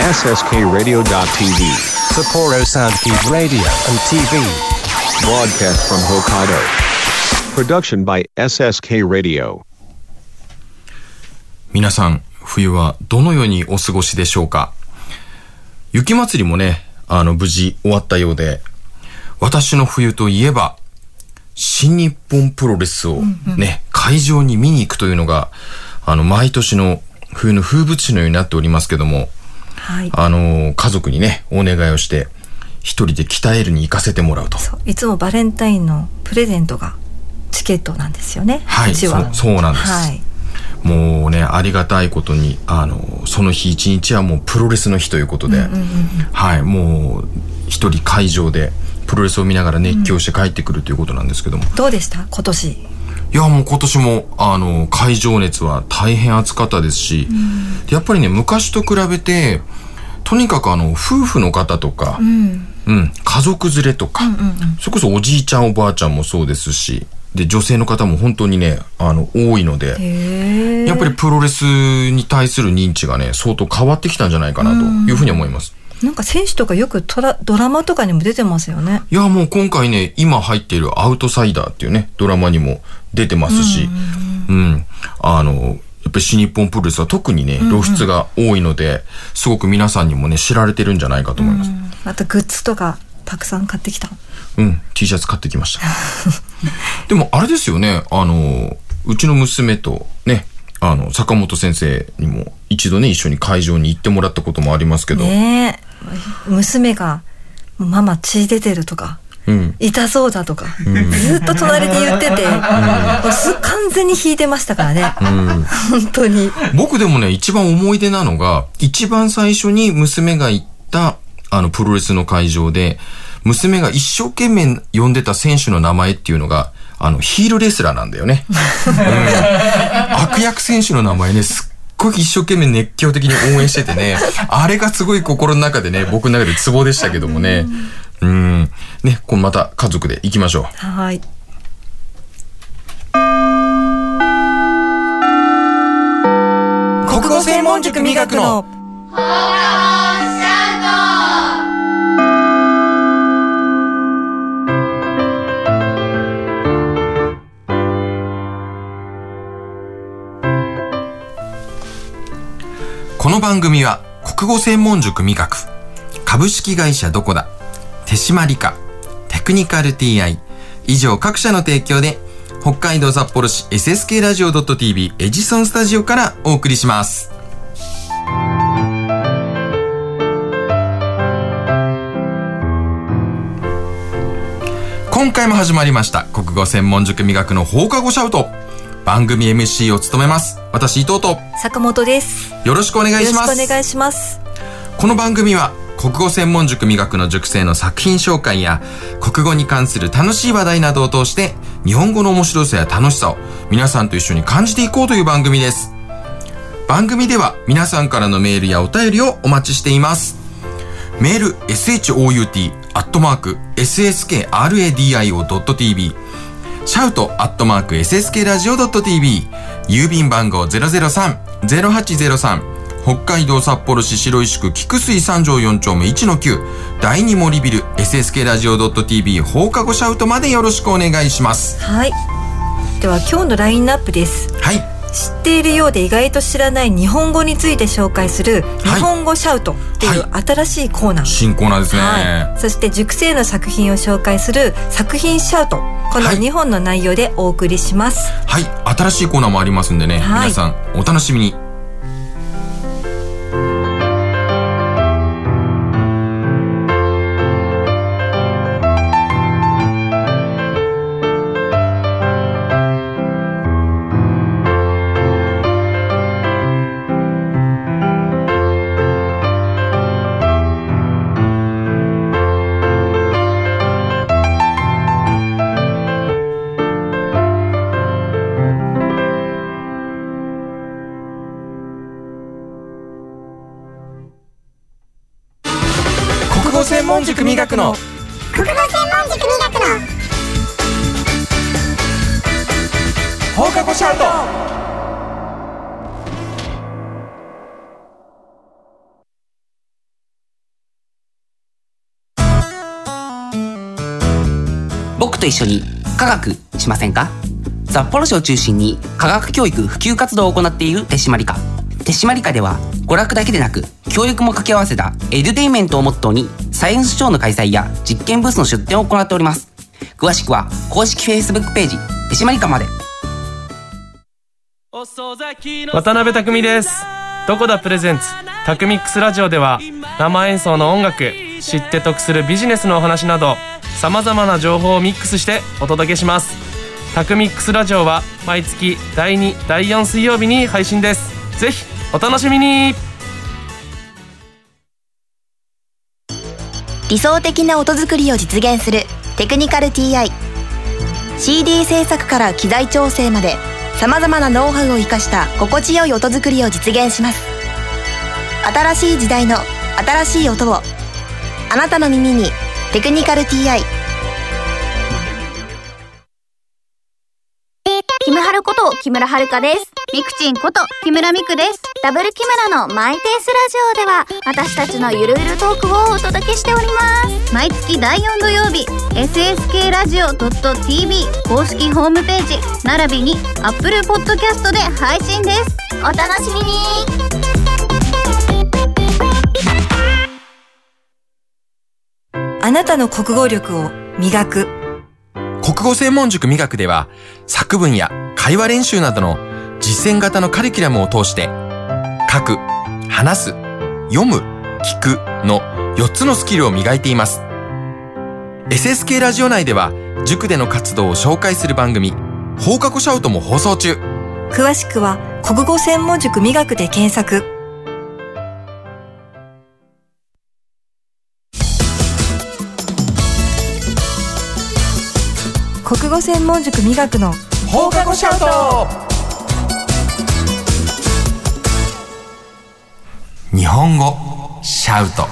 SSKRadio.tv, Sapporo Soundkeep Radio and TV. Broadcast from Hokkaido. Production by SSK Radio. 皆さん、冬はどのようにお過ごしでしょうか。雪まつりもね、無事終わったようで、私の冬といえば、新日本プロレスをね、会場に見に行くというのが、毎年の冬の風物詩のようになっておりますけども、家族にね、お願いをして、一人で鍛えるに行かせてもらうと。そう、いつもバレンタインのプレゼントがチケットなんですよね。はい、そうなんです。はい、もうね、ありがたいことに、その日一日はもうプロレスの日ということで、はい、もう一人会場で、プロレスを見ながら熱狂して帰ってくるということなんですけども、どうでした今年？いや、もう今年も会場熱は大変熱かったですし、やっぱりね、昔と比べてとにかく夫婦の方とか、家族連れとか、それこそおじいちゃんおばあちゃんもそうですし、で女性の方も本当にね多いので、やっぱりプロレスに対する認知がね相当変わってきたんじゃないかなというふうに思います。なんか選手とかよくドラマとかにも出てますよね。いや、もう今回ね、今入っているアウトサイダーっていうね、ドラマにも出てますし、やっぱり新日本プロレスは特にね、露出が多いので、すごく皆さんにもね、知られてるんじゃないかと思います。あとグッズとか、たくさん買ってきた？T シャツ買ってきました。でもあれですよね、うちの娘とね、坂本先生にも一度ね、一緒に会場に行ってもらったこともありますけど。ねえ。娘がママ血出てるとか、痛そうだとか、ずっと隣で言ってて、完全に引いてましたからね、本当に。僕でもね、一番思い出なのが、一番最初に娘が行ったプロレスの会場で、娘が一生懸命呼んでた選手の名前っていうのがヒールレスラーなんだよね。悪役選手の名前ね、一生懸命熱狂的に応援しててね、あれがすごい心の中でね、僕の中でツボでしたけどもね。ね、これまた家族で行きましょう。はい。国語専門塾磨くの放課後スタート。この番組は国語専門塾美学株式会社どこだ手島理科テクニカル TI 以上各社の提供で北海道札幌市 SSK ラジオ .tv エジソンスタジオからお送りします。今回も始まりました国語専門塾美学の放課後シャウト。番組 MC を務めます私伊藤と坂本です。よろしくお願いします。よろしくお願いします。この番組は国語専門塾美学の塾生の作品紹介や国語に関する楽しい話題などを通して日本語の面白さや楽しさを皆さんと一緒に感じていこうという番組です。番組では皆さんからのメールやお便りをお待ちしています。メール shout@sskradio.tv shout@sskradio.tv 郵便番号 003-0803 北海道札幌市白石区菊水3条4丁目 1-9 第2森ビル sskradio.tv 放課後シャウトまでよろしくお願いします。はい、では今日のラインナップです。はい、知っているようで意外と知らない日本語について紹介する日本語シャウトっていう新しいコーナー、新コーナーですね。そして塾生の作品を紹介する作品シャウト、この2本の内容でお送りします。はい、新しいコーナーもありますんでね、皆さんお楽しみに。国語専門塾美学の放課後シャウト。と一緒に科学しませんか。札幌市を中心に科学教育普及活動を行っている手締まり課。手締まり課では娯楽だけでなく教育も掛け合わせたエデュテイメントをモットーにサイエンスショーの開催や実験ブースの出展を行っております。詳しくは公式 Facebook ページ手締まり課まで。渡辺匠です。どこだプレゼンツタクミックスラジオでは生演奏の音楽、知って得するビジネスのお話などさまざまな情報をミックスしてお届けします。タクミックスラジオは毎月第2、第4水曜日に配信です。ぜひお楽しみに。理想的な音作りを実現するテクニカル TI、 CD 制作から機材調整までさまざまなノウハウを生かした心地よい音作りを実現します。新しい時代の新しい音を、あなたの耳にテクニカル TI。 キムハルこと木村遥です。ミクチンこと木村ミクです。ダブル木村のマイペースラジオでは私たちのゆるゆるトークをお届けしております。毎月第4土曜日 sskradio.tv 公式ホームページ並びに Apple Podcast で配信です。お楽しみに。あなたの国語力を磨く国語専門塾磨くでは作文や会話練習などの実践型のカリキュラムを通して書く、話す、読む、聞くの4つのスキルを磨いています。 SSK ラジオ内では塾での活動を紹介する番組放課後シャウトも放送中。詳しくは国語専門塾磨くで検索。国語専門塾磨くの放課後シャウト。日本語シャウト。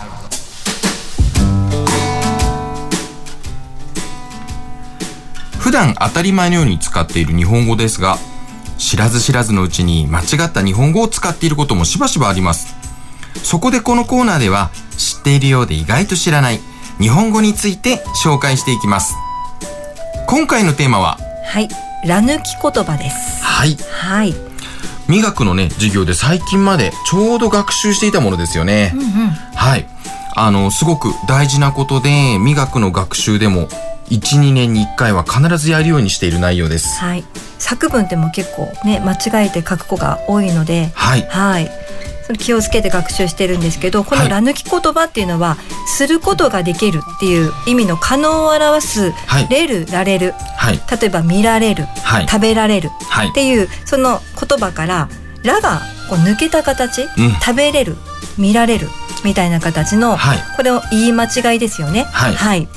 普段当たり前のように使っている日本語ですが、知らず知らずのうちに間違った日本語を使っていることもしばしばあります。そこでこのコーナーでは知っているようで意外と知らない日本語について紹介していきます。今回のテーマは、はい、ら抜き言葉です。はい、はい、美学のね授業で最近までちょうど学習していたものですよね、うんうん、はい、すごく大事なことで美学の学習でも 1,2 年に1回は必ずやるようにしている内容です。はい、作文でも結構ね間違えて書く子が多いので、はい、はい、気をつけて学習してるんですけど、このら抜き言葉っていうのは、はい、することができるっていう意味の可能を表す、はい、れる、られる、はい、例えば見られる、はい、食べられる、はい、っていうその言葉かららがこう抜けた形、うん、食べれる、見られるみたいな形の、はい、これを言い間違いですよね。はい、はい、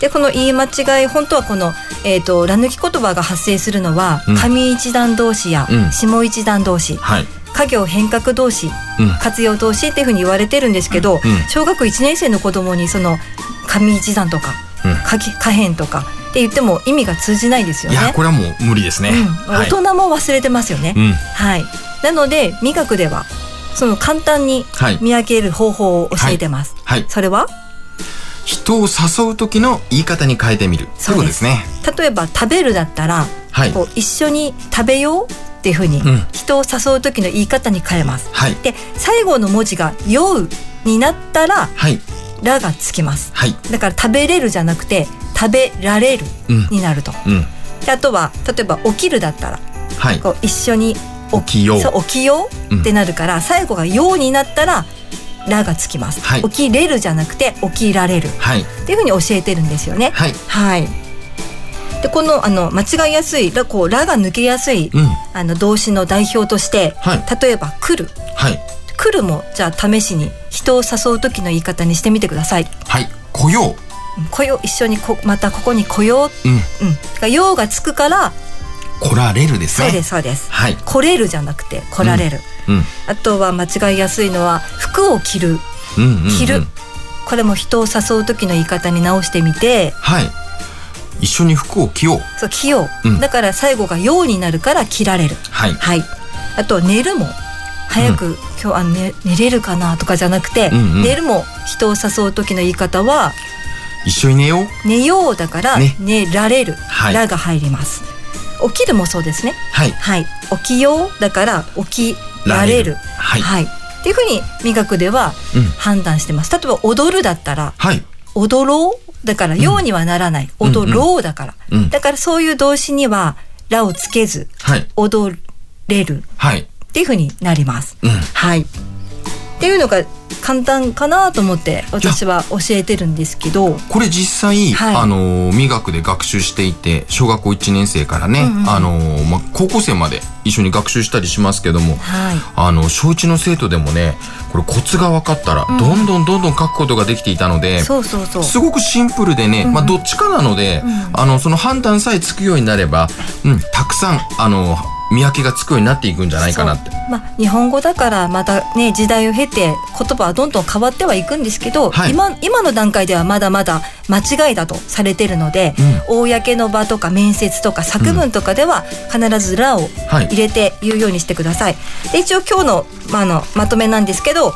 でこの言い間違い、本当はこのら抜き言葉が発生するのは、うん、上一段同士や、うん、下一段同士、はい、家業変革動詞、うん、活用動詞っていうふうに言われてるんですけど、うん、小学1年生の子供にその上一段とか、うん、下辺とかって言っても意味が通じないですよね。いや、これはもう無理ですね、うん、大人も忘れてますよね、はい、うん、はい、なので美学ではその簡単に見分ける方法を教えてます、はいはい、それは人を誘う時の言い方に変えてみるということですね。例えば食べるだったら、はい、こう一緒に食べようっていう風に人を誘う時の言い方に変えます、はい、で最後の文字が酔うになったら、はい、らがつきます、はい、だから食べれるじゃなくて食べられるになると、うんうん、であとは例えば起きるだったら、はい、こう一緒に起きようってなるから、うん、最後がようになったららがつきます、はい、起きれるじゃなくて起きられる、はい、っていう風に教えてるんですよね。はい、はい、でこの間違いやすいこうらが抜けやすい、うん、動詞の代表として、はい、例えば来る、はい、来るもじゃあ試しに人を誘う時の言い方にしてみてください。はい、来よう、来よう、一緒にまたここに来よう、うんうん、ようがつくから来られるですね。そうです、そうです、はい、来れるじゃなくて来られる、うんうん、あとは間違いやすいのは服を着る、うんうんうん、着る、これも人を誘う時の言い方に直してみて、はい、一緒に服を着よう、そう着よう、うん、だから最後がようになるから着られる、はい、はい、あと寝るも早く、うん、今日寝れるかなとかじゃなくて、うんうん、寝るも人を誘う時の言い方は一緒に寝よう、寝ようだから、ね、寝られる、はい、らが入ります。起きるもそうですね、はいはい、起きようだから起きられる、はいはい、っていうふうに美学では判断してます、うん、例えば踊るだったら、はい、踊ろうだからようにはならない、うん、踊ろうだから、うんうん、だからそういう動詞にはらをつけず、はい、踊れる、はい、っていうふうになります、うん、はい、っていうのが簡単かなと思って私は教えてるんですけど、これ実際、はい、美学で学習していて小学校1年生からね、うんうん、まあ、高校生まで一緒に学習したりしますけども、はい、小1の生徒でもねこれコツが分かったらどんどんどんどん書くことができていたので、うん、すごくシンプルでね、うん、まあ、どっちかなので、うん、その判断さえつくようになれば、うん、たくさん見分けがつくようになっていくんじゃないかなって、まあ、日本語だからまたね時代を経て言葉はどんどん変わってはいくんですけど、はい、今の段階ではまだまだ間違いだとされてるので、うん、公の場とか面接とか作文とかでは必ずらを入れて言うようにしてください、はい、で一応今日の、まあ、まとめなんですけど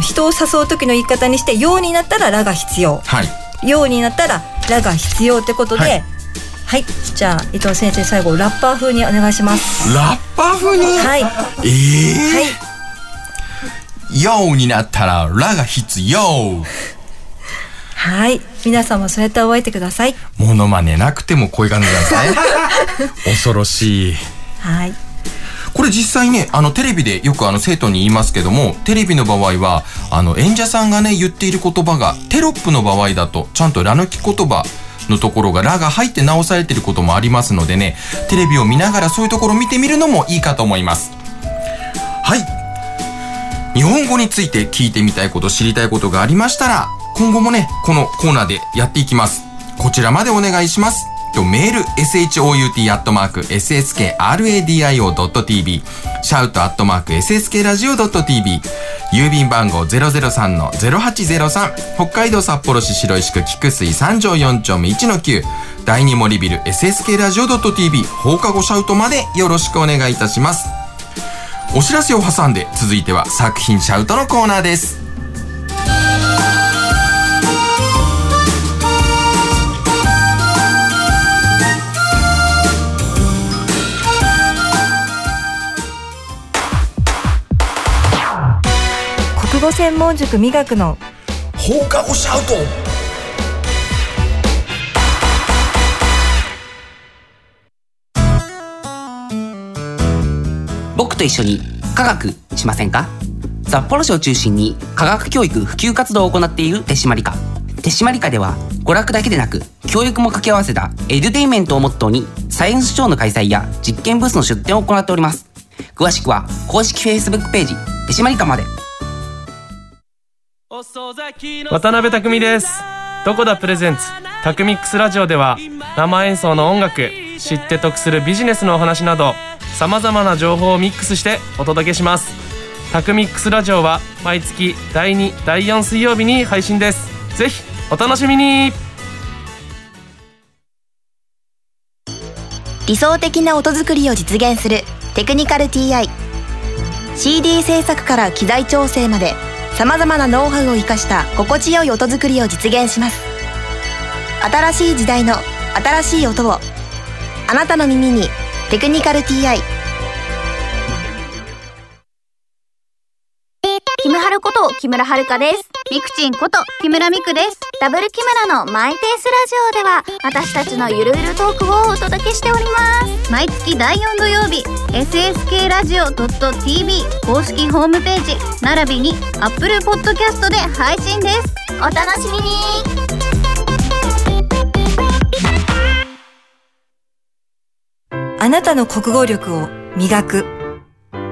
人を誘う時の言い方にしてようになったららが必要、はい、ようになったららが必要ってことで、はいはい、じゃあ伊藤先生最後ラッパー風にお願いします。ラッパー風に、はい、はい、ようになったららが必要はい、皆さんもそうやって覚えてください。モノマネなくてもこういう感じなんですね恐ろしい。はい、これ実際ねテレビでよく生徒に言いますけども、テレビの場合は演者さんがね言っている言葉がテロップの場合だとちゃんとら抜き言葉のところがらが入って直されていることもありますのでね、テレビを見ながらそういうところを見てみるのもいいかと思います。はい、日本語について聞いてみたいこと知りたいことがありましたら今後もねこのコーナーでやっていきます。こちらまでお願いします。メール shout@sskradio.tv、 shout@sskradio.tv、 郵便番号 003-0803、 北海道札幌市白石区菊水3条4丁目 1-9、 第2森ビル sskradio.tv 放課後シャウトまでよろしくお願いいたします。お知らせを挟んで続いては作品シャウトのコーナーです。国語専門塾美学の放課後シャウト。僕と一緒に科学しませんか。札幌市を中心に科学教育普及活動を行っている手締まり課。手締まり課では娯楽だけでなく教育も掛け合わせたエデュテインメントをモットーにサイエンスショーの開催や実験ブースの出展を行っております。詳しくは公式 Facebook ページ手締まり課まで。渡辺匠です。どこだプレゼンツタクミックスラジオでは生演奏の音楽、知って得するビジネスのお話などさまざまな情報をミックスしてお届けします。タクミックスラジオは毎月第2、第4水曜日に配信です。ぜひお楽しみに。理想的な音作りを実現するテクニカル TI、 CD 制作から機材調整までさまざまなノウハウを生かした心地よい音作りを実現します。新しい時代の新しい音をあなたの耳にテクニカル TI、 キムハルこと木村遥です。ミクチンこと木村ミクです。ダブル木村のマイペースラジオでは私たちのゆるゆるトークをお届けしております。毎月第4土曜日 sskradio.tv 公式ホームページ並びに Apple Podcast で配信です。お楽しみに。あなたの国語力を磨く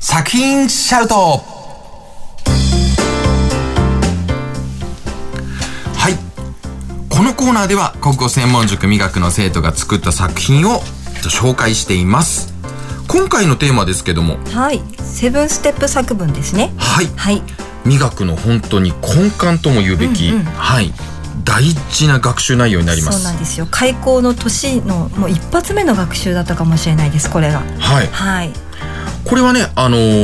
作品シャウト。のコーナーでは国語専門塾美学の生徒が作った作品を紹介しています。今回のテーマですけども、はい、セブンステップ作文ですね。はい、はい、美学の本当に根幹とも言うべき、うんうん、はい、大事な学習内容になります。そうなんですよ。開校の年のもう一発目の学習だったかもしれないです、これが。はい、はい、これはね、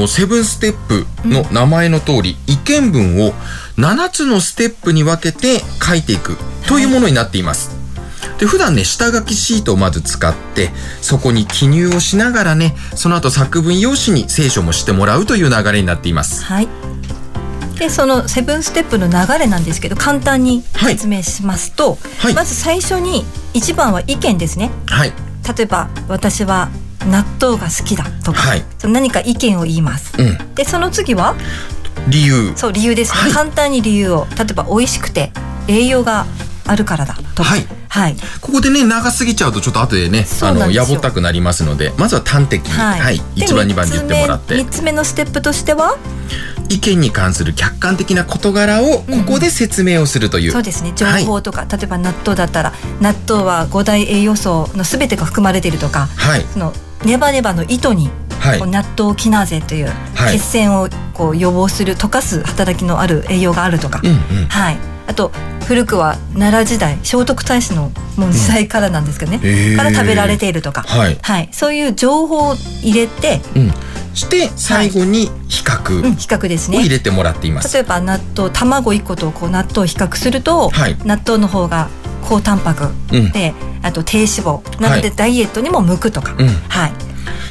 セブンステップの名前の通り、うん、意見文を7つのステップに分けて書いていくというものになっています。はい、で普段ね、下書きシートをまず使って、そこに記入をしながらね、その後作文用紙に聖書もしてもらうという流れになっています。はい、でそのセブンステップの流れなんですけど、簡単に説明しますと、はいはい、まず最初に1番は意見ですね。はい、例えば私は納豆が好きだとか、はい、何か意見を言います。うん、でその次は理由。そう、理由ですね。はい、簡単に理由を、例えば美味しくて栄養があるからだとか。はいはい、ここでね、長すぎちゃうとちょっと後でね、やぼったくなりますので、まずは端的に、はいはい、1番2番に言ってもらって、3つ目のステップとしては意見に関する客観的な事柄をここで説明をするという、うん、そうですね、情報とか、はい、例えば納豆だったら納豆は5大栄養素の全てが含まれているとか、はい、そのネバネバの糸に、はい、納豆キナーゼという血栓をこう予防する、溶かす働きのある栄養があるとか、うんうん、はい、あと古くは奈良時代、聖徳太子のもう時代からなんですけどね、から食べられているとか、はいはい、そういう情報を入れて、うん、して最後に比較、はい、比較ですね、を入れてもらっています。例えば納豆、卵1個とこう納豆を比較すると、はい、納豆の方が高タンパクで、うん、あと低脂肪なのでダイエットにも向くとか、はい、はい、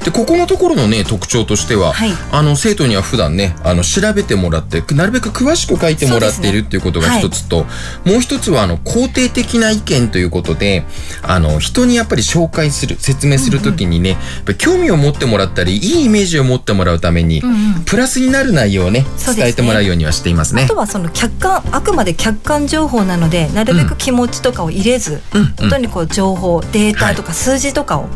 でここのところの、ね、特徴としては、はい、生徒には普段ね、調べてもらって、なるべく詳しく書いてもらっているっていうことが一つと、ね、はい、もう一つは肯定的な意見ということで、人にやっぱり紹介する、説明するときにね、うんうん、やっぱ興味を持ってもらったり、いいイメージを持ってもらうために、うんうん、プラスになる内容をね、伝えてもらうようにはしていますね。あとはその客観、あくまで客観情報なので、なるべく気持ちとかを入れず、うん、本当にこう情報、データとか数字とかを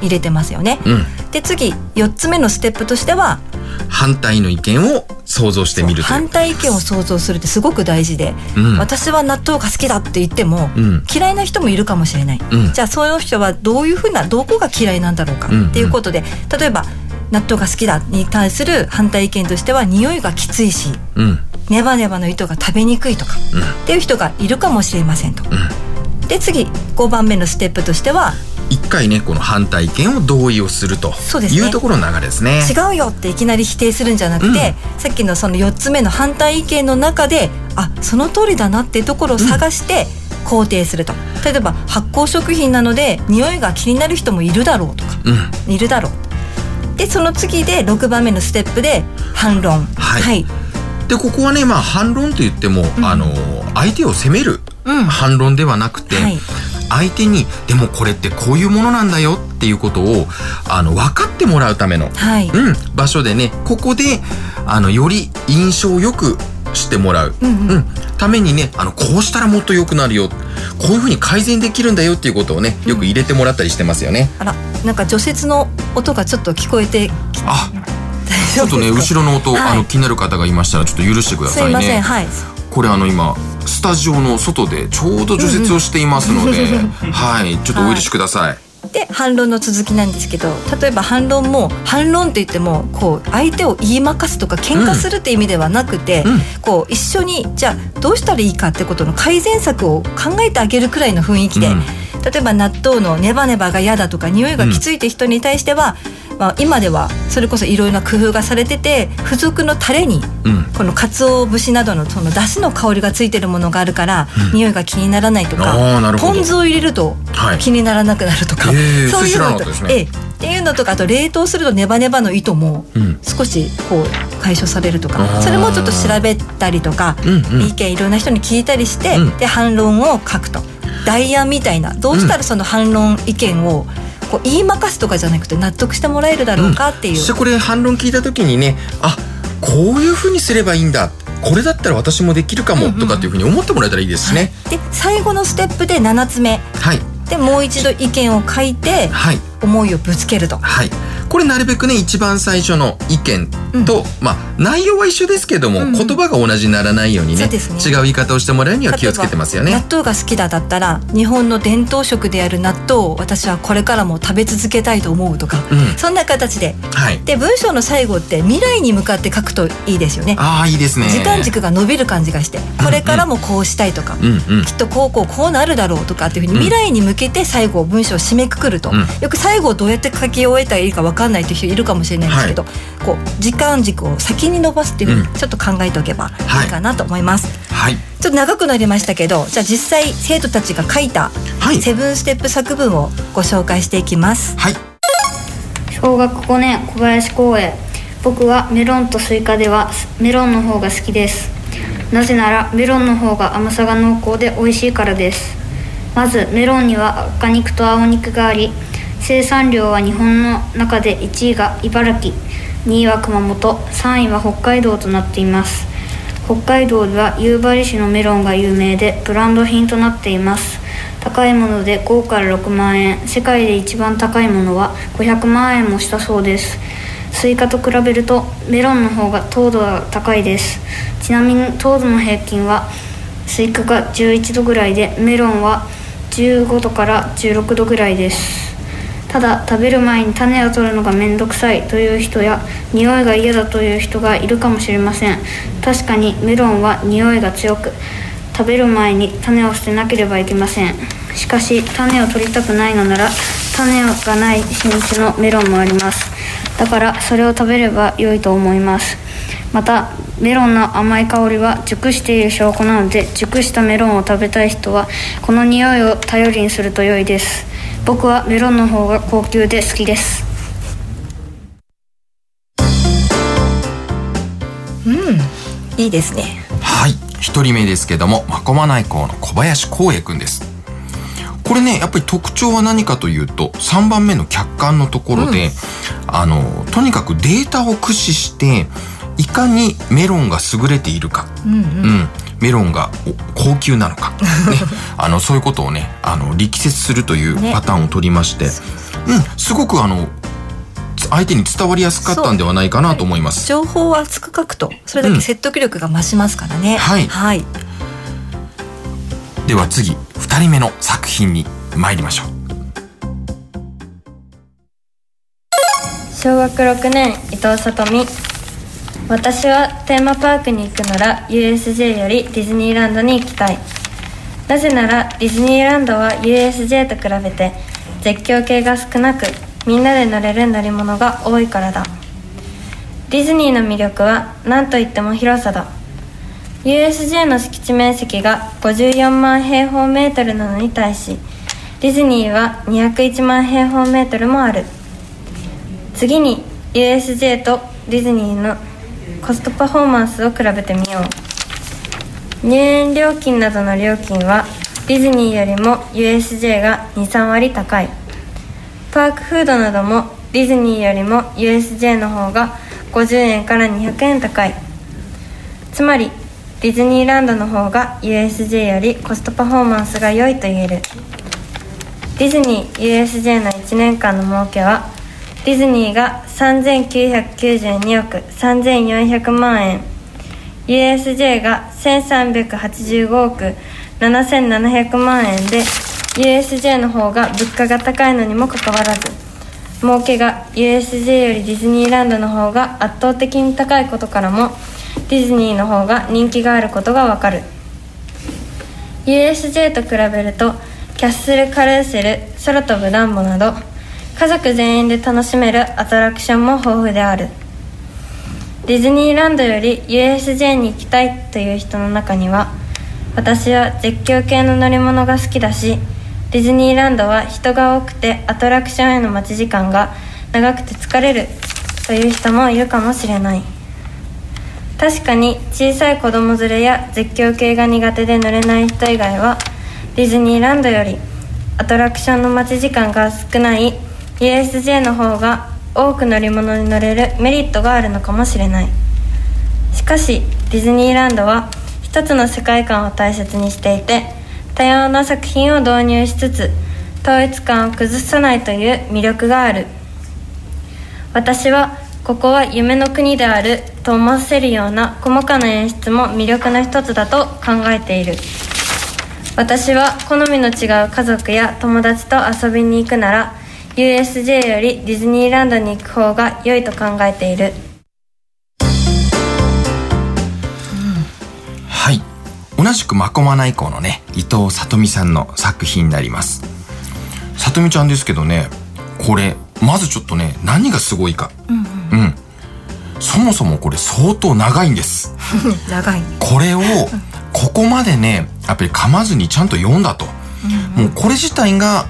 入れてますよね。はい、うんうん、で次4つ目のステップとしては反対の意見を想像してみるという。反対意見を想像するってすごく大事で、うん、私は納豆が好きだって言っても、うん、嫌いな人もいるかもしれない、うん、じゃあその人はどういうふうな、どこが嫌いなんだろうかっていうことで、うんうん、例えば納豆が好きだに対する反対意見としては、匂いがきついし、うん、ネバネバの糸が食べにくいとか、うん、っていう人がいるかもしれませんと、うん、で次5番目のステップとしては一回ね、この反対意見を同意をするというところの流れですね。違うよっていきなり否定するんじゃなくて、うん、さっきのその4つ目の反対意見の中で、あ、その通りだなっていうところを探して肯定すると、うん、例えば発酵食品なので匂いが気になる人もいるだろうとか、うん、いるだろう。でその次で6番目のステップで反論。はい、はい、でここはね、まあ、反論といっても、うん、相手を責める反論ではなくて、うん、はい、相手にでもこれってこういうものなんだよっていうことを分かってもらうための、はい、うん、場所でね、ここでより印象よくしてもらう、うんうん、ためにね、こうしたらもっと良くなるよ、こういうふうに改善できるんだよっていうことをね、よく入れてもらったりしてますよね。うん、あら、なんか除雪の音がちょっと聞こえてきた。ちょっとね、後ろの音、はい、気になる方がいましたらちょっと許してくださいね。すいません、はい、これ今スタジオの外でちょうど除雪をしていますので、うんうん、はい、ちょっとお許しください。はい、で反論の続きなんですけど、例えば反論も、反論といってもこう相手を言い負かすとか喧嘩するって意味ではなくて、うんうん、こう一緒にじゃあどうしたらいいかってことの改善策を考えてあげるくらいの雰囲気で、うん、例えば納豆のネバネバが嫌だとか匂いがきついって人に対しては、うん、まあ、今ではそれこそいろいろな工夫がされてて、付属のタレにこの鰹節などのその出汁の香りがついてるものがあるから、うん、匂いが気にならないとか、ポン酢を入れると気にならなくなるとか、はい、そういうのと、っていうのとか、あと冷凍するとネバネバの糸も少しこう解消されるとか、うん、それもちょっと調べたりとか、うんうん、意見いろんな人に聞いたりして、うん、で反論を書くと。ダイヤみたいな、どうしたらその反論意見をこう言い負かすとかじゃなくて納得してもらえるだろうかっていう、うん、そしてこれ反論聞いた時にね、あ、こういうふうにすればいいんだ、これだったら私もできるかもとかっていうふうに思ってもらえたらいいですしね。はい、で最後のステップで7つ目、はい、でもう一度意見を書いて思いをぶつけると。はい、これなるべくね一番最初の意見と、まあ、内容は一緒ですけども、言葉が同じにならないように ね、違う言い方をしてもらうには気をつけてますよね。納豆が好きだだったら日本の伝統食である納豆を私はこれからも食べ続けたいと思うとか、そんな形 で文章の最後って未来に向かって書くといいですよね。あ、いいですね。時間軸が伸びる感じがして、これからもこうしたいとか、きっとこうなるだろうとかっていう風に未来に向けて最後文章を締めくくると、よく最後をどうやって書き終えたらいいか分かんないという人いるかもしれないんですけど、こう時間軸を先に伸ばすっていう風にちょっと考えておけばいいかなと思います。ちょっと長くなりましたけど、じゃあ実際生徒たちが書いたセブンステップ作文をご紹介していきます。小学5年小林公英。僕はメロンとスイカではメロンの方が好きです。なぜならメロンの方が甘さが濃厚で美味しいからです。まずメロンには赤肉と青肉があり、生産量は日本の中で1位が茨城、2位は熊本、3位は北海道となっています。北海道では夕張市のメロンが有名でブランド品となっています。高いもので5から6万円、世界で一番高いものは500万円もしたそうです。スイカと比べるとメロンの方が糖度が高いです。ちなみに糖度の平均はスイカが11度ぐらいで、メロンは15度から16度ぐらいです。ただ食べる前に種を取るのがめんどくさいという人や、匂いが嫌だという人がいるかもしれません。確かにメロンは匂いが強く、食べる前に種を捨てなければいけません。しかし種を取りたくないのなら、種がない新種のメロンもあります。だからそれを食べれば良いと思います。またメロンの甘い香りは熟している証拠なので、熟したメロンを食べたい人はこの匂いを頼りにすると良いです。僕はメロンの方が高級で好きです。いいですね。一人目ですけども、真駒内校の小林光栄くんです。これね、やっぱり特徴は何かというと、3番目の客観のところで、とにかくデータを駆使していかにメロンが優れているか、メロンが高級なのか、そういうことをね、力説するというパターンを取りまして、すごく相手に伝わりやすかったんではないかなと思います。情報を厚く書くとそれだけ説得力が増しますからね。では次、2人目の作品に参りましょう。小学6年伊藤さとみ。私はテーマパークに行くなら USJ よりディズニーランドに行きたい。なぜならディズニーランドは USJ と比べて絶叫系が少なく、みんなで乗れる乗り物が多いからだ。ディズニーの魅力は何といっても広さだ。 USJ の敷地面積が54万平方メートルなのに対し、ディズニーは201万平方メートルもある。次に USJ とディズニーのコストパフォーマンスを比べてみよう。入園料金などの料金はディズニーよりも USJ が 2,3 割高い。パークフードなどもディズニーよりも USJ の方が50円から200円高い。つまりディズニーランドの方が USJ よりコストパフォーマンスが良いと言える。ディズニー USJ の1年間の儲けはディズニーが3992億3400万円、 USJ が1385億7700万円で、 USJ の方が物価が高いのにもかかわらず、儲けが USJ よりディズニーランドの方が圧倒的に高いことからも、ディズニーの方が人気があることがわかる。 USJ と比べるとキャッスルカルーセル、空飛ぶダンボなど家族全員で楽しめるアトラクションも豊富である。ディズニーランドより USJ に行きたいという人の中には、私は絶叫系の乗り物が好きだし、ディズニーランドは人が多くてアトラクションへの待ち時間が長くて疲れるという人もいるかもしれない。確かに小さい子供連れや絶叫系が苦手で乗れない人以外は、ディズニーランドよりアトラクションの待ち時間が少ないUSJ の方が多く乗り物に乗れるメリットがあるのかもしれない。しかしディズニーランドは一つの世界観を大切にしていて、多様な作品を導入しつつ統一感を崩さないという魅力がある。私はここは夢の国であると思わせるような細かな演出も魅力の一つだと考えている。私は好みの違う家族や友達と遊びに行くなら USJ よりディズニーランドに行く方が良いと考えている。はい、同じくまこまないこうのね、伊藤さとみさんの作品になります。さとみちゃんですけどね、これまずちょっとね、何がすごいか、そもそもこれ相当長いんです長い。これをここまでね、やっぱり噛まずにちゃんと読んだと、もうこれ自体が、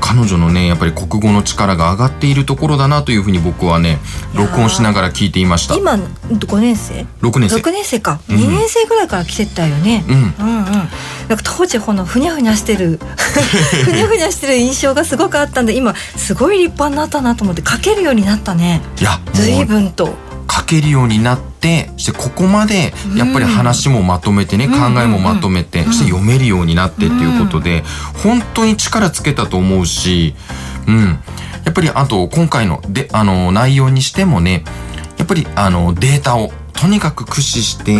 彼女のね、やっぱり国語の力が上がっているところだなというふうに僕はね、録音しながら聞いていました。今5年生6年生6年生か、2年生ぐらいから来てたよね、なんか当時このふにゃふにゃしてるふにゃふにゃしてる印象がすごくあったんで、今すごい立派になったなと思って、書けるようになったね。いや、随分と書けるようになって、そしてここまでやっぱり話もまとめてね、考えもまとめて、そして読めるようになってっていうことで、本当に力つけたと思うし、やっぱりあと今回ので内容にしてもね、やっぱりデータをとにかく駆使して、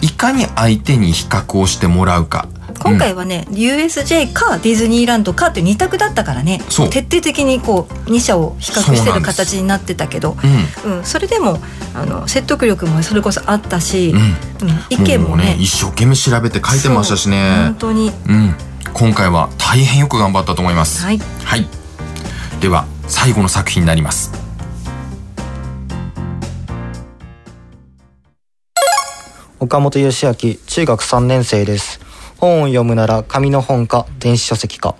いかに相手に比較をしてもらうか。今回はね、USJ かディズニーランドかっていう2択だったからね、徹底的にこう2社を比較してる形になってたけど、それでも説得力もそれこそあったし、意見も ね、一生懸命調べて書いてましたしね、本当に、今回は大変よく頑張ったと思います、はい、では最後の作品になります。岡本義明、中学3年生です。本を読むなら紙の本か電子書籍か。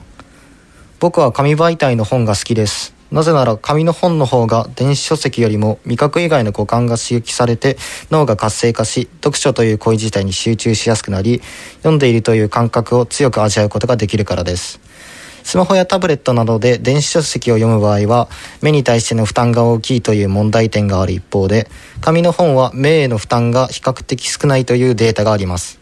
僕は紙媒体の本が好きです。なぜなら紙の本の方が電子書籍よりも味覚以外の五感が刺激されて脳が活性化し、読書という行為自体に集中しやすくなり、読んでいるという感覚を強く味わうことができるからです。スマホやタブレットなどで電子書籍を読む場合は目に対しての負担が大きいという問題点がある一方で、紙の本は目への負担が比較的少ないというデータがあります。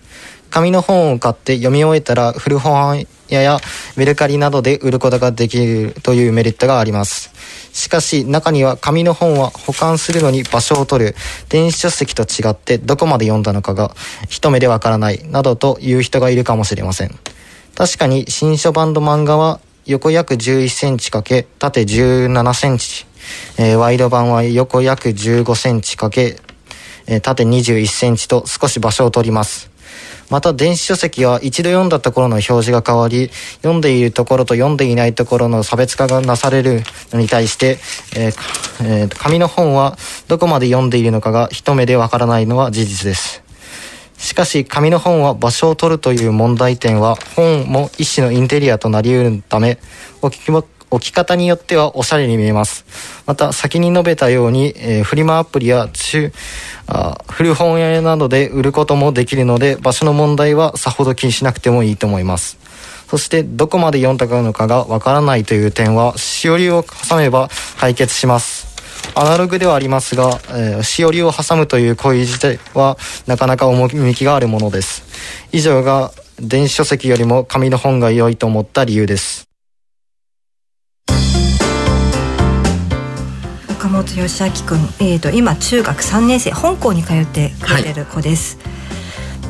紙の本を買って読み終えたら古本屋やメルカリなどで売ることができるというメリットがあります。しかし中には紙の本は保管するのに場所を取る、電子書籍と違ってどこまで読んだのかが一目でわからないなどという人がいるかもしれません。確かに新書版の漫画は横約11センチ×縦17センチ、ワイド版は横約15センチ×縦21センチと少し場所を取ります。また電子書籍は一度読んだところの表示が変わり、読んでいるところと読んでいないところの差別化がなされるのに対して、紙の本はどこまで読んでいるのかが一目でわからないのは事実です。しかし紙の本は場所を取るという問題点は本も一種のインテリアとなり得るため、置き方によってはおしゃれに見えます。また先に述べたように、フリマアプリや古本屋などで売ることもできるので、場所の問題はさほど気にしなくてもいいと思います。そしてどこまで読んだのかがわからないという点はしおりを挟めば解決します。アナログではありますが、しおりを挟むという行為自体はなかなか趣があるものです。以上が電子書籍よりも紙の本が良いと思った理由です。岡本義明君、今中学3年生、本校に通ってくれてる子です、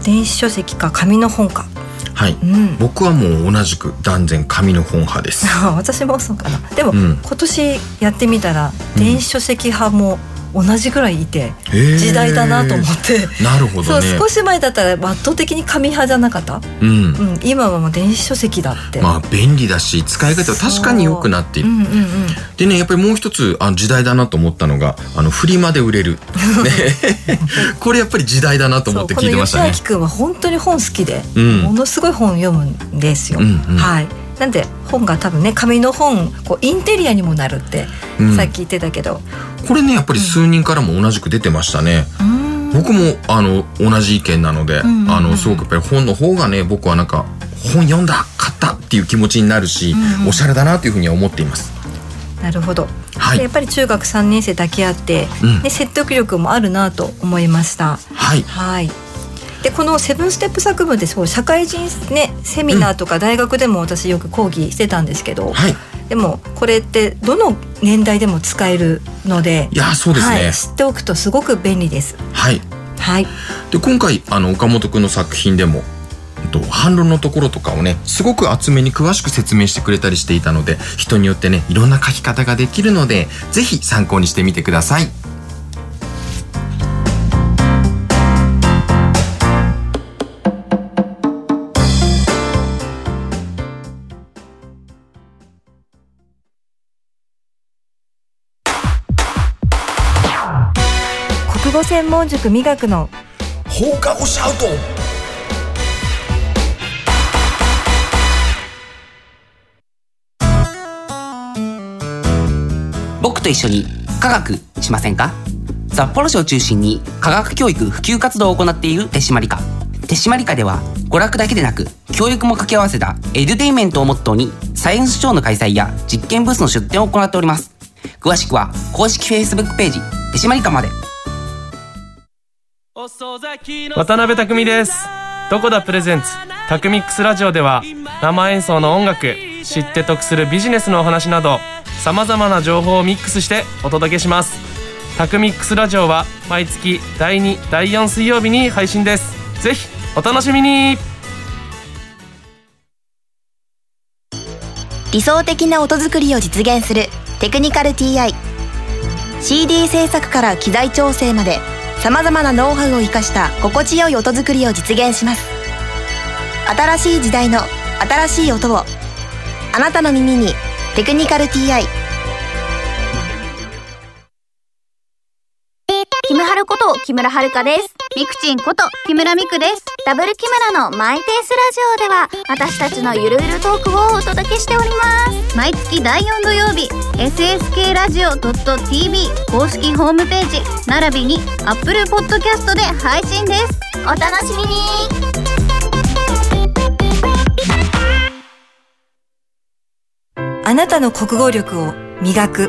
電子書籍か紙の本か。僕はもう同じく断然紙の本派です。私もそうかな。でも、今年やってみたら電子書籍派も同じぐらいいて、時代だなと思って、なるほどね。そう、少し前だったら圧倒的に紙派じゃなかった、今はもう電子書籍だって、便利だし使い方は確かに良くなっている、でね、やっぱりもう一つ時代だなと思ったのがフリマで売れる、これやっぱり時代だなと思って聞いてましたね。吉明君は本当に本好きで、ものすごい本読むんですよ、なんで本が多分ね、紙の本こうインテリアにもなるって、さっき言ってたけど、これねやっぱり数人からも同じく出てましたね、僕も同じ意見なので、すごくやっぱり本の方がね、僕はなんか本読んだ買ったっていう気持ちになるし、おしゃれだなというふうには思っています。なるほど、やっぱり中学3年生だけあって、説得力もあるなと思いました。でこのセブンステップ作文で、そう、社会人、ね、セミナーとか大学でも私よく講義してたんですけど、でもこれってどの年代でも使えるので、いやそうですね、はい、知っておくとすごく便利です。はい、はい、で今回岡本君の作品でも販路のところとかをねすごく厚めに詳しく説明してくれたりしていたので、人によってねいろんな書き方ができるのでぜひ参考にしてみてください。国語専門塾美学の放課後シャウト。僕と一緒に科学しませんか。札幌市を中心に科学教育普及活動を行っている手締まり課。手締まり課では娯楽だけでなく教育も掛け合わせたエデュテイメントをモットーにサイエンスショーの開催や実験ブースの出展を行っております。詳しくは公式 Facebook ページ手締まり課まで。渡辺匠です。どこだプレゼンツタクミックスラジオでは生演奏の音楽、知って得するビジネスのお話などさまざまな情報をミックスしてお届けします。タクミックスラジオは毎月第2、第4水曜日に配信です。ぜひお楽しみに。理想的な音作りを実現するテクニカル TI、CD 制作から機材調整までさまざまなノウハウを生かした心地よい音作りを実現します。新しい時代の新しい音をあなたの耳に。テクニカル TI キムハルこと木村遥です。ミクチンこと木村ミクです。ダブル木村のマイペースラジオでは私たちのゆるゆるトークをお届けしております。毎月第4土曜日 sskradio.tv 公式ホームページ並びに Apple Podcast で配信です。お楽しみに。あなたの国語力を磨く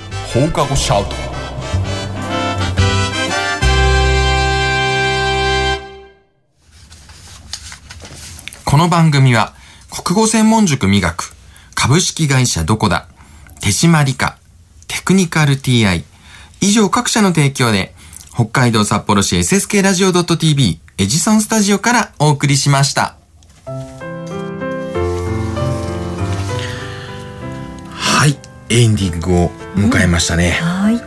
放課後シャウト。この番組は国語専門塾美学株式会社どこだ手締まり課テクニカル TI 以上各社の提供で北海道札幌市 SSK ラジオ .tv エジソンスタジオからお送りしました。エンディングを迎えましたね、うん、はい。今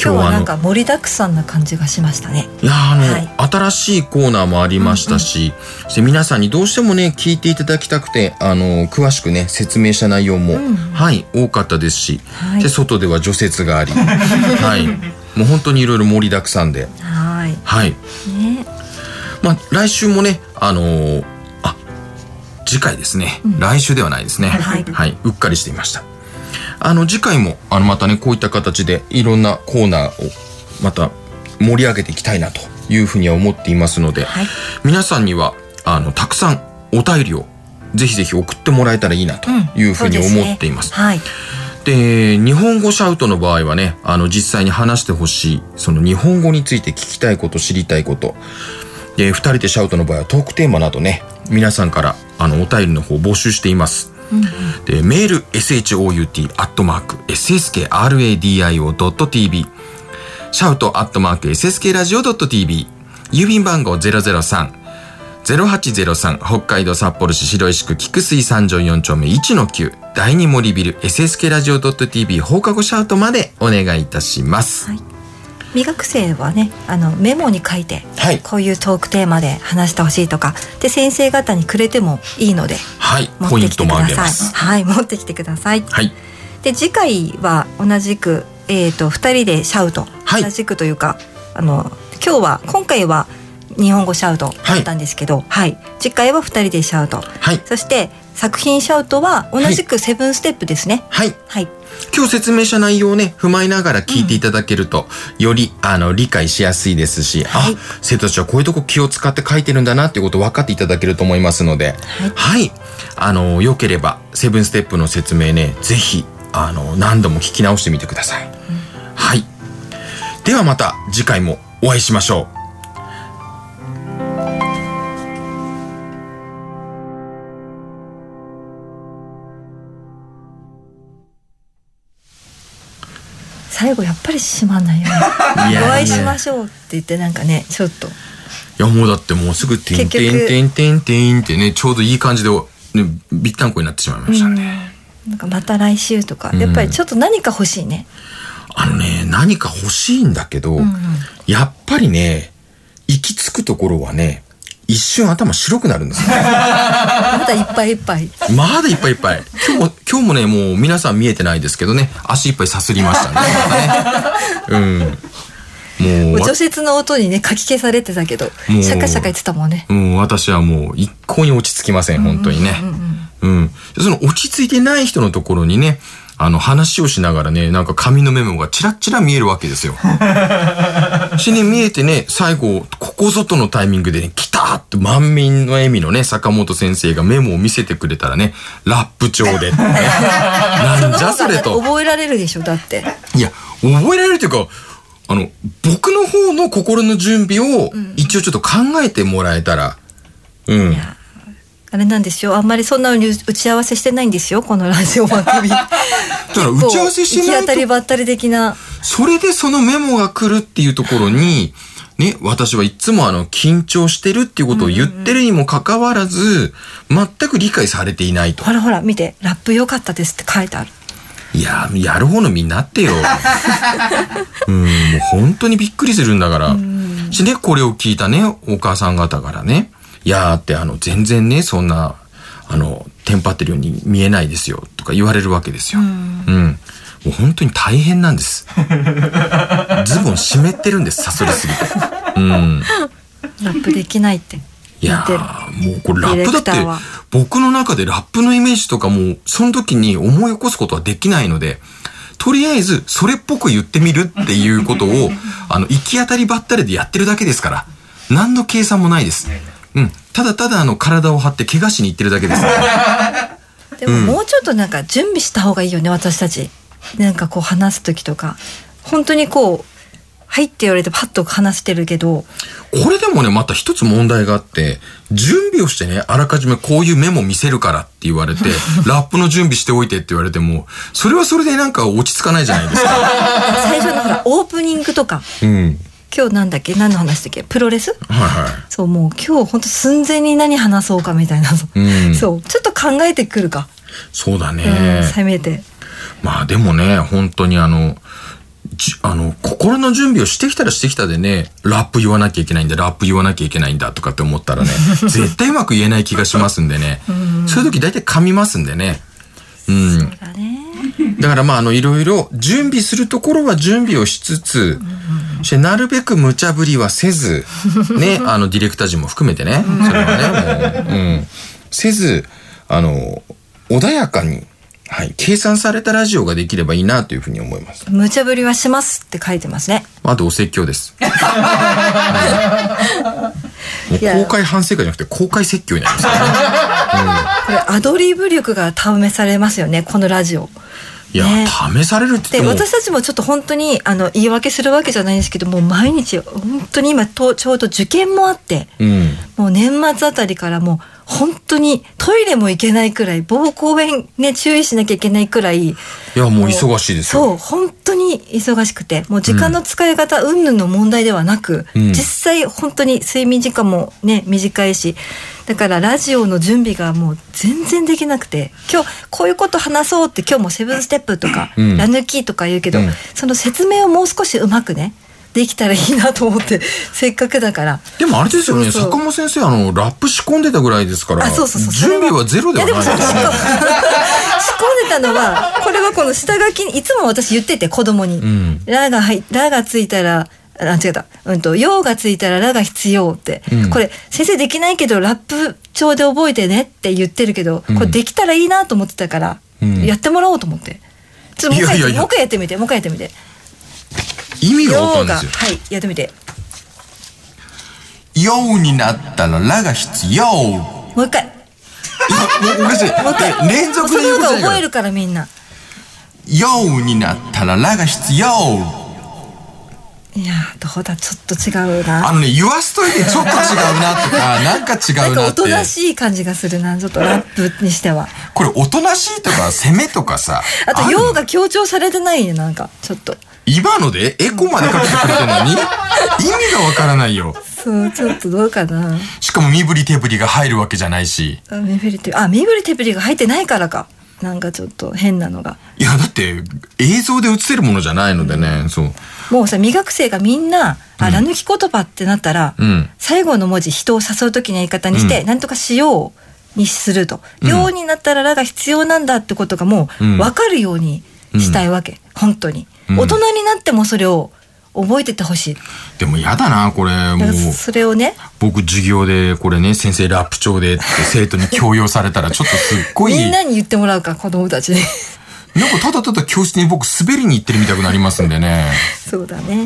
日はなんか盛りだくさんな感じがしましたね。いやはい、新しいコーナーもありましたし、うんうん、皆さんにどうしてもね聞いていただきたくて詳しくね説明した内容も、うん、はい多かったですし、はい、で外では除雪があり、はいもう本当にいろいろ盛りだくさんで、はいはい、ね、まあ来週もね次回ですね、うん、来週ではないですね、はい、はい、うっかりしていました。次回もまたねこういった形でいろんなコーナーをまた盛り上げていきたいなというふうには思っていますので、はい、皆さんにはたくさんお便りをぜひぜひ送ってもらえたらいいなというふうに思っています、うん、そうですね、はい、で日本語シャウトの場合はね実際に話してほしいその日本語について聞きたいこと知りたいことで2人でシャウトの場合はトークテーマなどね皆さんからお便りの方を募集しています。でメール shout@sskradio.tv シャウト @sskradio.tv 郵便番号 003-0803 北海道札幌市白石区菊水三条4丁目 1-9 第2森ビル sskradio.tv 放課後シャウトまでお願いいたします、はい、美学生はねメモに書いて、はい、こういうトークテーマで話してほしいとかで先生方にくれてもいいので、はい、持ってきてください。ポイントもあげます、はい、持ってきてください、はい、で次回は同じく、2人でシャウト、はい、同じくというか今回は日本語シャウトだったんですけど、はいはい、次回は2人でシャウト、はい、そして作品シャウトは同じくセブンステップですね。はい、はいはい、今日説明した内容をね踏まえながら聞いていただけると、うん、より理解しやすいですし、はい、あ、生徒たちはこういうとこ気を使って書いてるんだなっていうことを分かっていただけると思いますので、はい、はい、よければセブンステップの説明ね、ぜひ何度も聞き直してみてください、うん、はい、ではまた次回もお会いしましょう。最後やっぱり閉まんないよねお会いしましょうって言ってなんかねちょっと、いやもうだってもうすぐてんてんてんてんてんってねちょうどいい感じで、ね、ビッタンコになってしまいましたね、うん、なんかまた来週とか、うん、やっぱりちょっと何か欲しいね、何か欲しいんだけど、うんうん、やっぱりね行き着くところはね一瞬頭白くなるんですよまだいっぱいいっぱいまだいっぱいいっぱい今日もねもう皆さん見えてないですけどね足いっぱいさすりましたねうん、もう除雪の音にねかき消されてたけどシャカシャカ言ってたもんね。もう私はもう一向に落ち着きません本当にね、うんうんうん、その落ち着いてない人のところにね話をしながらね、なんか紙のメモがチラッチラ見えるわけですよ。しね、見えてね、最後、ここぞとのタイミングでね、来たーって満面の笑みのね、坂本先生がメモを見せてくれたらね、ラップ調で。なんじゃそれと。覚えられるでしょ、だって。いや、覚えられるというか、僕の方の心の準備を一応ちょっと考えてもらえたら、うん。うん、あれなんですよ、あんまりそんなに打ち合わせしてないんですよこのラジオ番組だから打ち合わせしてないと行き当たりばったり的な、それでそのメモが来るっていうところにね、私はいつも緊張してるっていうことを言ってるにもかかわらず、うんうん、全く理解されていないと。ほらほら見て、ラップ良かったですって書いてある。いやー、やる方の身になってようん、もう本当にびっくりするんだから、うん、でこれを聞いたねお母さん方からね、いやーって全然ねそんなテンパってるように見えないですよとか言われるわけですよ。うん、もう本当に大変なんですズボン湿ってるんです、さそりすぎて、うん、ラップできないって言ってる。いやーもうこれラップだって僕の中でラップのイメージとかもうその時に思い起こすことはできないので、とりあえずそれっぽく言ってみるっていうことを行き当たりばったりでやってるだけですから、何の計算もないです。うん、ただただ体を張って怪我しに行ってるだけです、ね、でももうちょっとなんか準備した方がいいよね、私たちなんかこう話す時とか本当にこうはいって言われてパッと話してるけど、これでもねまた一つ問題があって、準備をしてねあらかじめこういうメモ見せるからって言われてラップの準備しておいてって言われてもそれはそれでなんか落ち着かないじゃないですか最初のほらオープニングとか、うん、今日なんだっけ、何の話だっけ、プロレス、はいはい、そうもう今日本当寸前に何話そうかみたいな、うん、そうちょっと考えてくるか。そうだね、うん、せめてまあでもね本当に心の準備をしてきたらしてきたでね、ラップ言わなきゃいけないんだ、ラップ言わなきゃいけないんだとかって思ったらね絶対うまく言えない気がしますんでねそういう時大体噛みますんでね、うん、そうだねだからまあいろいろ準備するところは準備をしつつ、なるべく無茶ぶりはせずね、ディレクター陣も含めてねそれはねもう、うん、せず穏やかに、はい、計算されたラジオができればいいなというふうに思います。無茶ぶりはしますって書いてますね。あとお説教です、はい、もう公開反省会じゃなくて公開説教になりますねこれアドリブ力が試されますよねこのラジオ。いや、ね、試されるって言ってもで私たちもちょっと本当に言い訳するわけじゃないんですけど、もう毎日本当に今とちょうど受験もあって、うん、もう年末あたりからもう本当にトイレも行けないくらい、膀胱炎ね注意しなきゃいけないくらい、いやもう忙しいですよ。そう本当に忙しくて、もう時間の使い方云々の問題ではなく、うん、実際本当に睡眠時間もね短いし、だからラジオの準備がもう全然できなくて、今日こういうこと話そうって今日もセブンステップとか、うん、ラ抜きとか言うけど、うん、その説明をもう少しうまくねできたらいいなと思ってせっかくだから。でもあれですよね、そうそう坂本先生ラップ仕込んでたぐらいですから、そうそうそう準備はゼロではないですね。仕込んでたのはこれはこの下書きにいつも私言ってて子供に、うん、ラがついたら違った、用がついたらラが必要って、うん、これ先生できないけどラップ帳で覚えてねって言ってるけど、これできたらいいなと思ってたから、うん、やってもらおうと思って。ちょっともう一回やってみて、もう一回やってみて。意味が分かるんですよ。はい、やってみて。ようになったららが必要。もう一回。もう一回。連続で言うことないから。それが覚えるからみんな。ようになったららが必要。いやー、どうだ、ちょっと違うな。あのね、言わすといてちょっと違うなとか、なんか違うなって。なんかおとなしい感じがするな、ちょっとラップにしては。これ、おとなしいとか、攻めとかさ。あと、ようが強調されてないね、なんか、ちょっと。今のでエコまでかけてくれてるのに、意味がわからないよ。そう、ちょっとどうかな。しかも、身振り手振りが入るわけじゃないし。身振り手振りが入ってないからか。なんかちょっと変なのが。いやだって映像で映せるものじゃないのでね、うん、そう。もうさ未学生がみんなら抜き言葉ってなったら、うん、最後の文字人を誘う時の言い方にして、うん、なんとかしようにすると、うん、ようになったららが必要なんだってことがもう分かるようにしたいわけ、うん、本当に、うん、大人になってもそれを覚えててほしい。でもやだなこれもう。それをね。僕授業でこれね先生ラップ調でって生徒に強要されたらちょっとすっごい。みんなに言ってもらうか子供たちに。なんかただただ教室に僕滑りに行ってるみたくなりますんでね。そうだね。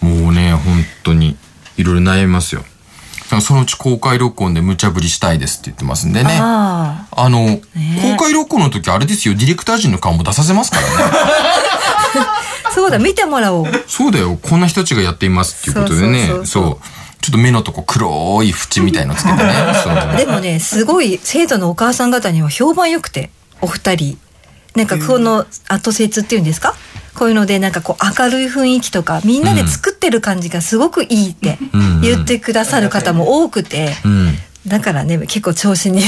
もうね本当にいろいろ悩みますよ。そのうち公開録音で無茶ぶりしたいですって言ってますんでね。ね公開録音の時あれですよディレクター陣の顔も出させますからね。そうだ見てもらおう。そうだよこんな人たちがやっていますっていうことでね。そうちょっと目のとこ黒い縁みたいのつけてね。そうでもねすごい生徒のお母さん方には評判良くてお二人なんかこの後説っていうんですかこういうのでなんかこう明るい雰囲気とかみんなで作ってる感じがすごくいいって言ってくださる方も多くて。だからね結構調子に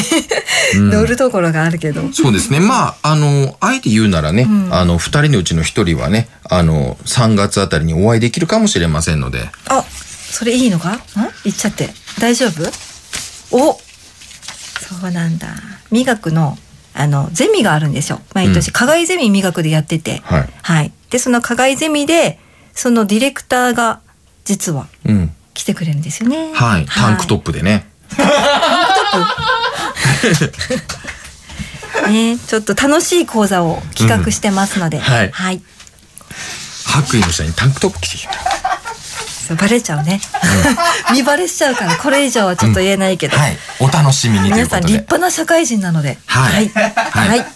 乗るところがあるけど、うん、そうですねまああえて言うならね、うん、2人のうちの1人はね3月あたりにお会いできるかもしれませんのであそれいいのかん言っちゃって大丈夫おそうなんだ美学のゼミがあるんですよ毎年、うん、課外ゼミ美学でやっててはい、はい、でその課外ゼミでそのディレクターが実は来てくれるんですよね、うん、はいタンクトップでねね、ちょっと楽しい講座を企画してますので、うん、はい、はい、白衣の下にタンクトップ着てきましたバレちゃうね、うん、見バレしちゃうからこれ以上はちょっと言えないけど、うんはい、お楽しみにということで皆さん立派な社会人なのではいはい、はいはい